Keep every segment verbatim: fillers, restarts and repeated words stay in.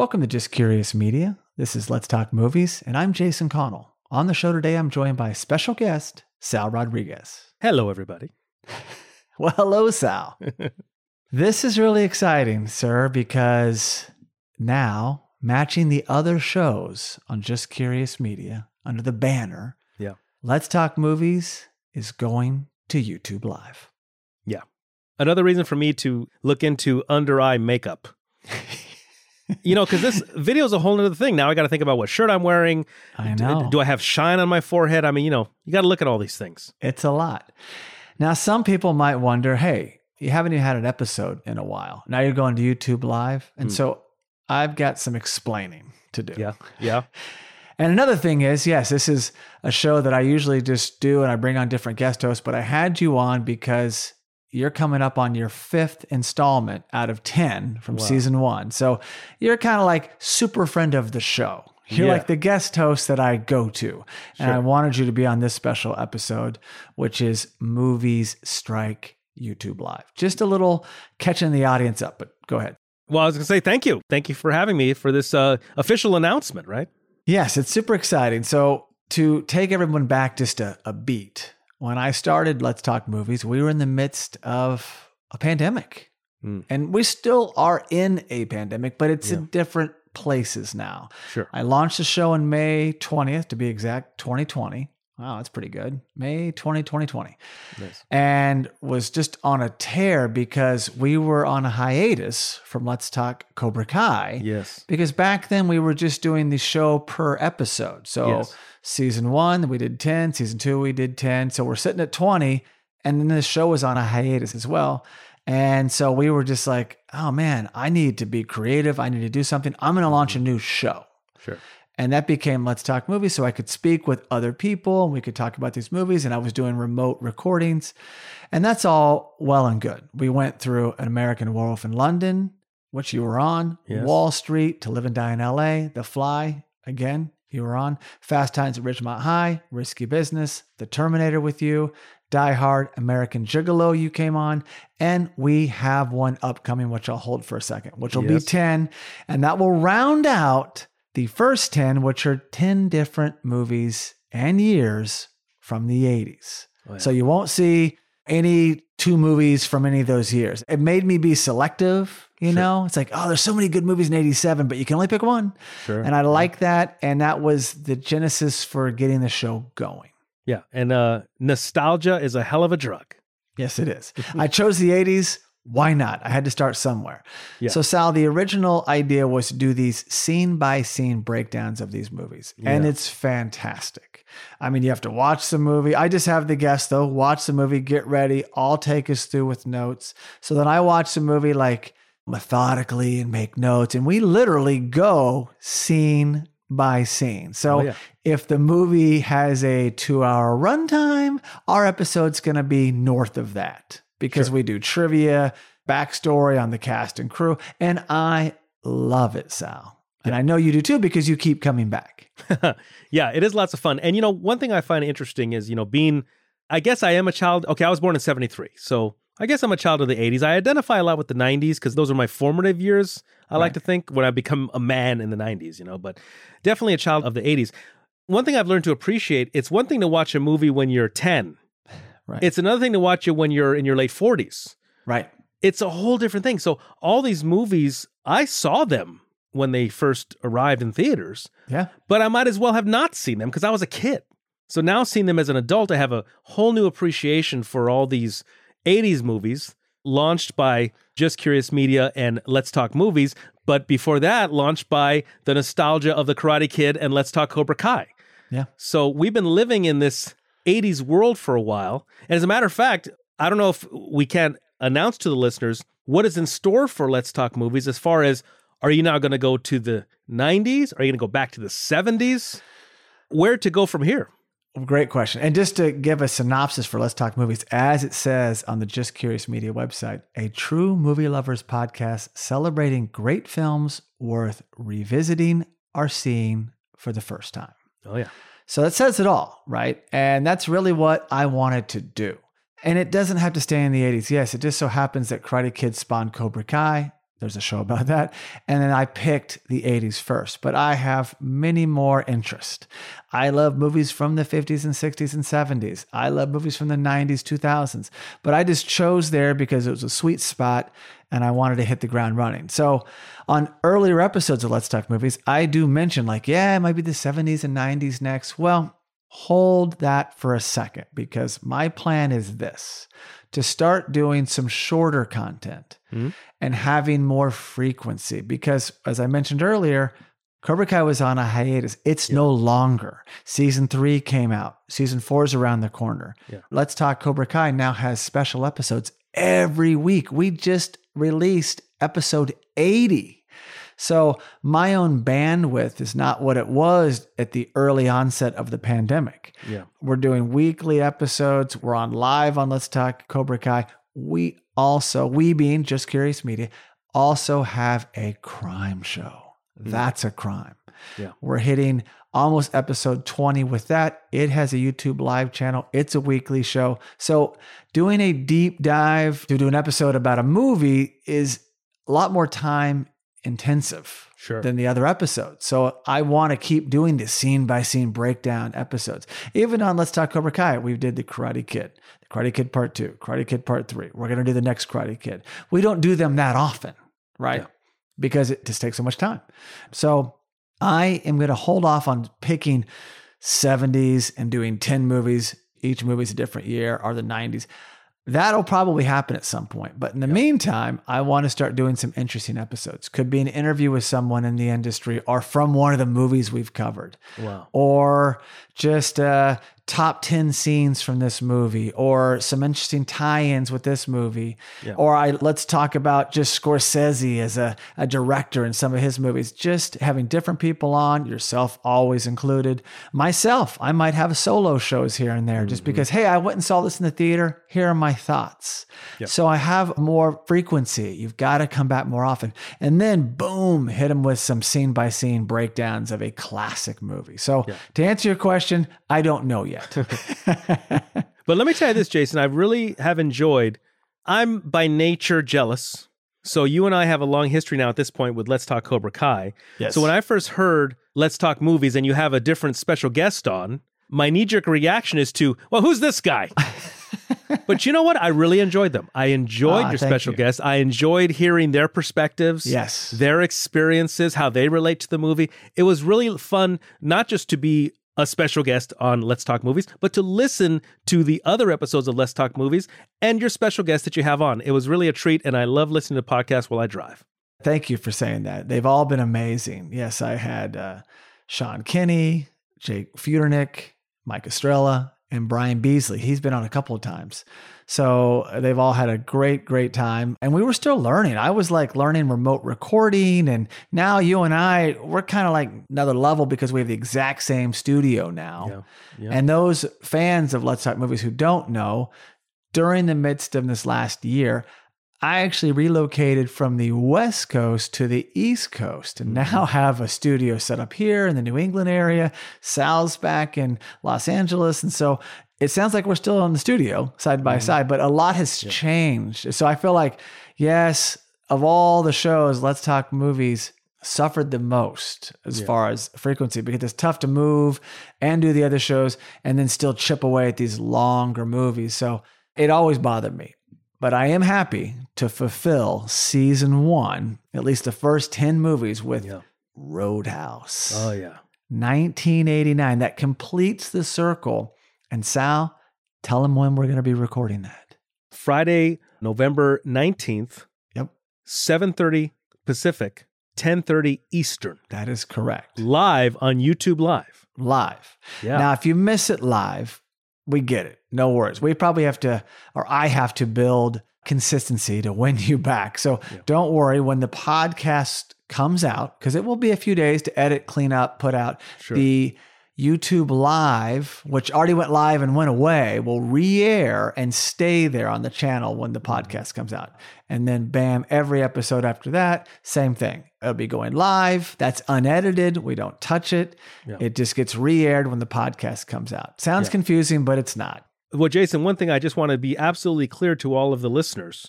Welcome to Just Curious Media. This is Let's Talk Movies, and I'm Jason Connell. On the show today, I'm joined by special guest, Sal Rodriguez. Hello, everybody. Well, hello, Sal. This is really exciting, sir, because now matching the other shows on Just Curious Media under the banner, yeah, Let's Talk Movies is going to YouTube Live. Yeah. Another reason for me to look into under-eye makeup. You know, because this video is a whole other thing. Now I got to think about what shirt I'm wearing. I know. Do, do I have shine on my forehead? I mean, you know, you got to look at all these things. It's a lot. Now, some people might wonder, hey, you haven't even had an episode in a while. Now you're going to YouTube Live. And mm. so I've got some explaining to do. Yeah. Yeah. And another thing is, yes, this is a show that I usually just do and I bring on different guest hosts, but I had you on because you're coming up on your fifth installment out of ten from wow. season one. So you're kind of like super friend of the show. You're yeah. like the guest host that I go to. And sure. I wanted you to be on this special episode, which is Movies Strike YouTube Live. Just a little catching the audience up, but go ahead. Well, I was going to say, thank you. Thank you for having me for this uh, official announcement, right? Yes, it's super exciting. So to take everyone back just a, a beat, when I started Let's Talk Movies, we were in the midst of a pandemic. Mm. And we still are in a pandemic, but it's yeah. in different places now. Sure. I launched the show in May twentieth, to be exact, twenty twenty. Wow, that's pretty good. May twentieth, twenty twenty. Nice. And was just on a tear because we were on a hiatus from Let's Talk Cobra Kai. Yes. Because back then we were just doing the show per episode. So yes. Season one, we did ten. Season two, we did ten. So we're sitting at twenty. And then this show was on a hiatus as well. And so we were just like, oh man, I need to be creative. I need to do something. I'm going to launch a new show. Sure. And that became Let's Talk Movies. So I could speak with other people and we could talk about these movies. And I was doing remote recordings. And that's all well and good. We went through An American Werewolf in London, which you were on, yes. Wall Street, To Live and Die in L A, The Fly, again, you were on, Fast Times at Ridgemont High, Risky Business, The Terminator with you, Die Hard, American Gigolo, you came on, and we have one upcoming, which I'll hold for a second, which will yes. be ten, and that will round out the first ten, which are ten different movies and years from the eighties. Oh, yeah. So you won't see any two movies from any of those years. It made me be selective, you sure. know? It's like, oh, there's so many good movies in eighty-seven, but you can only pick one. Sure. And I like that. And that was the genesis for getting the show going. Yeah. And uh, nostalgia is a hell of a drug. Yes, it is. I chose the eighties. Why not? I had to start somewhere. Yeah. So Sal, the original idea was to do these scene by scene breakdowns of these movies. Yeah. And it's fantastic. I mean, you have to watch the movie. I just have the guest though, watch the movie, get ready. I'll take us through with notes. So then I watch the movie like methodically and make notes. And we literally go scene by scene. So oh, yeah. if the movie has a two hour runtime, our episode's going to be north of that. Because sure. we do trivia, backstory on the cast and crew. And I love it, Sal. And yeah. I know you do too, because you keep coming back. Yeah, it is lots of fun. And, you know, one thing I find interesting is, you know, being, I guess I am a child. Okay, I was born in seventy-three. So I guess I'm a child of the eighties. I identify a lot with the nineties because those are my formative years. I right. like to think when I become a man in the nineties, you know, but definitely a child of the eighties. One thing I've learned to appreciate, it's one thing to watch a movie when you're ten. Right. It's another thing to watch it when you're in your late forties. Right. It's a whole different thing. So all these movies, I saw them when they first arrived in theaters. Yeah. But I might as well have not seen them because I was a kid. So now seeing them as an adult, I have a whole new appreciation for all these eighties movies launched by Just Curious Media and Let's Talk Movies. But before that, launched by the nostalgia of the Karate Kid and Let's Talk Cobra Kai. Yeah. So we've been living in this eighties world for a while. And as a matter of fact, I don't know if we can announce to the listeners what is in store for Let's Talk Movies as far as, are you now going to go to the nineties? Are you going to go back to the seventies? Where to go from here? Great question. And just to give a synopsis for Let's Talk Movies, as it says on the Just Curious Media website, a true movie lovers podcast celebrating great films worth revisiting or seeing for the first time. Oh, yeah. So that says it all, right? And that's really what I wanted to do. And it doesn't have to stay in the eighties. Yes, it just so happens that Karate Kid spawned Cobra Kai. There's a show about that. And then I picked the eighties first, but I have many more interests. I love movies from the fifties and sixties and seventies. I love movies from the nineties, two thousands. But I just chose there because it was a sweet spot and I wanted to hit the ground running. So on earlier episodes of Let's Talk Movies, I do mention like, yeah, it might be the seventies and nineties next. Well, hold that for a second because my plan is this: to start doing some shorter content mm-hmm. and having more frequency. Because as I mentioned earlier, Cobra Kai was on a hiatus. It's yeah. no longer. Season three came out. Season four is around the corner. Yeah. Let's Talk Cobra Kai now has special episodes every week. We just released episode eighty. So my own bandwidth is not what it was at the early onset of the pandemic. Yeah. We're doing weekly episodes. We're on live on Let's Talk Cobra Kai. We also, we being Just Curious Media, also have a crime show. Mm. That's a Crime. Yeah. We're hitting almost episode twenty with that. It has a YouTube Live channel. It's a weekly show. So doing a deep dive to do an episode about a movie is a lot more time intensive sure. than the other episodes. So I want to keep doing this scene by scene breakdown episodes. Even on Let's Talk Cobra Kai, we did the Karate Kid, the Karate Kid Part Two, Karate Kid Part Three. We're going to do the next Karate Kid. We don't do them that often, right? Yeah. Because it just takes so much time. So I am going to hold off on picking seventies and doing ten movies. Each movie's a different year, or the nineties. That'll probably happen at some point. But in the yeah. meantime, I want to start doing some interesting episodes. Could be an interview with someone in the industry or from one of the movies we've covered. Wow. Or just uh, top ten scenes from this movie or some interesting tie-ins with this movie. Yeah. Or I let's talk about just Scorsese as a, a director in some of his movies. Just having different people on, yourself always included. Myself, I might have solo shows here and there mm-hmm. just because, hey, I went and saw this in the theater. Here are my thoughts. Yep. So I have more frequency. You've got to come back more often. And then boom, hit them with some scene by scene breakdowns of a classic movie. So yeah. to answer your question, I don't know yet. But let me tell you this, Jason, I really have enjoyed, I'm by nature jealous. So you and I have a long history now at this point with Let's Talk Cobra Kai. Yes. So when I first heard Let's Talk Movies and you have a different special guest on, my knee-jerk reaction is to, well, who's this guy? But you know what? I really enjoyed them. I enjoyed ah, your special you. guests. I enjoyed hearing their perspectives, yes, their experiences, how they relate to the movie. It was really fun, not just to be a special guest on Let's Talk Movies, but to listen to the other episodes of Let's Talk Movies and your special guests that you have on. It was really a treat, and I love listening to podcasts while I drive. Thank you for saying that. They've all been amazing. Yes, I had uh, Sean Kenny, Jake Futernick, Mike Estrella, and Brian Beasley. He's been on a couple of times. So they've all had a great, great time. And we were still learning. I was like learning remote recording. And now you and I, we're kind of like another level because we have the exact same studio now. Yeah. Yeah. And those fans of Let's Talk Movies who don't know, during the midst of this last year, I actually relocated from the West Coast to the East Coast and now have a studio set up here in the New England area. Sal's back in Los Angeles. And so it sounds like we're still in the studio side by mm-hmm. side, but a lot has yeah. changed. So I feel like, yes, of all the shows, Let's Talk Movies suffered the most as yeah. far as frequency because it's tough to move and do the other shows and then still chip away at these longer movies. So it always bothered me. But I am happy to fulfill season one, at least the first ten movies, with yeah. Roadhouse. Oh, yeah. nineteen eighty-nine. That completes the circle. And Sal, tell him when we're going to be recording that. Friday, November nineteenth. Yep. seven thirty Pacific, ten thirty Eastern. That is correct. Live on YouTube Live. Live. Yeah. Now, if you miss it live, we get it. No worries. We probably have to, or I have to build consistency to win you back. So yeah. don't worry when the podcast comes out, because it will be a few days to edit, clean up, put out sure. the YouTube Live, which already went live and went away, will re-air and stay there on the channel when the podcast comes out. And then bam, every episode after that, same thing. It'll be going live. That's unedited. We don't touch it. Yeah. It just gets re-aired when the podcast comes out. Sounds yeah. confusing, but it's not. Well, Jason, one thing I just want to be absolutely clear to all of the listeners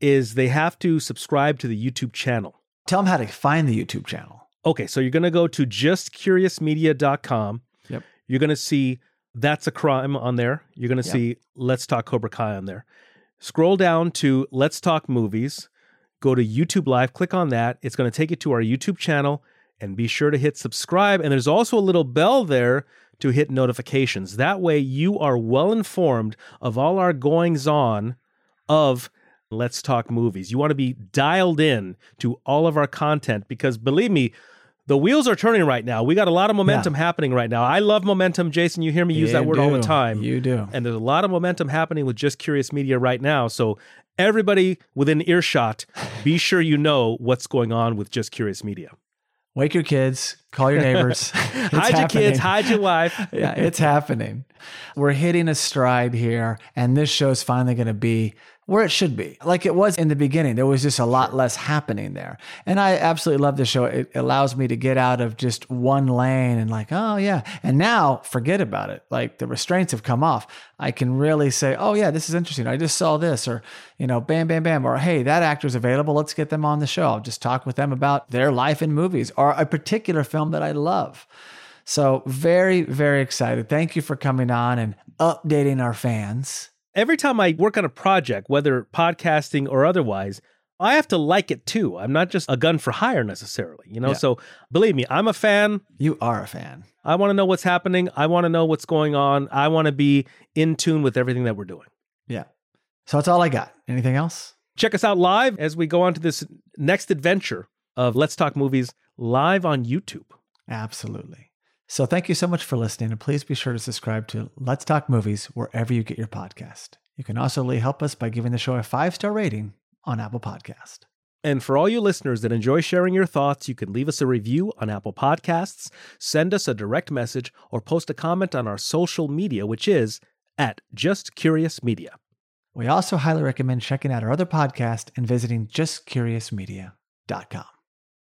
is they have to subscribe to the YouTube channel. Tell them how to find the YouTube channel. Okay, so you're going to go to just curious media dot com. Yep. You're going to see That's a Crime on there. You're going to yep. see Let's Talk Cobra Kai on there. Scroll down to Let's Talk Movies. Go to YouTube Live. Click on that. It's going to take you to our YouTube channel. And be sure to hit subscribe. And there's also a little bell there to hit notifications. That way you are well informed of all our goings-on of Let's Talk Movies. You want to be dialed in to all of our content because, believe me, the wheels are turning right now. We got a lot of momentum yeah. happening right now. I love momentum. Jason, you hear me you use that word do. all the time. You do. And there's a lot of momentum happening with Just Curious Media right now. So everybody within earshot, be sure you know what's going on with Just Curious Media. Wake your kids, call your neighbors. Hide happening. your kids, hide your wife. Yeah, it's happening. We're hitting a stride here, and this show's finally going to be where it should be. Like it was in the beginning, there was just a lot less happening there. And I absolutely love this show. It allows me to get out of just one lane and like, oh yeah. And now forget about it. Like the restraints have come off. I can really say, oh yeah, this is interesting. I just saw this or, you know, bam, bam, bam. Or, hey, that actor's available. Let's get them on the show. I'll just talk with them about their life in movies or a particular film that I love. So very, very excited. Thank you for coming on and updating our fans. Every time I work on a project, whether podcasting or otherwise, I have to like it too. I'm not just a gun for hire necessarily, you know? Yeah. So believe me, I'm a fan. You are a fan. I want to know what's happening. I want to know what's going on. I want to be in tune with everything that we're doing. Yeah. So that's all I got. Anything else? Check us out live as we go on to this next adventure of Let's Talk Movies live on YouTube. Absolutely. So thank you so much for listening, and please be sure to subscribe to Let's Talk Movies wherever you get your podcast. You can also really help us by giving the show a five-star rating on Apple Podcast. And for all you listeners that enjoy sharing your thoughts, you can leave us a review on Apple Podcasts, send us a direct message, or post a comment on our social media, which is at Just Curious Media. We also highly recommend checking out our other podcast and visiting just curious media dot com.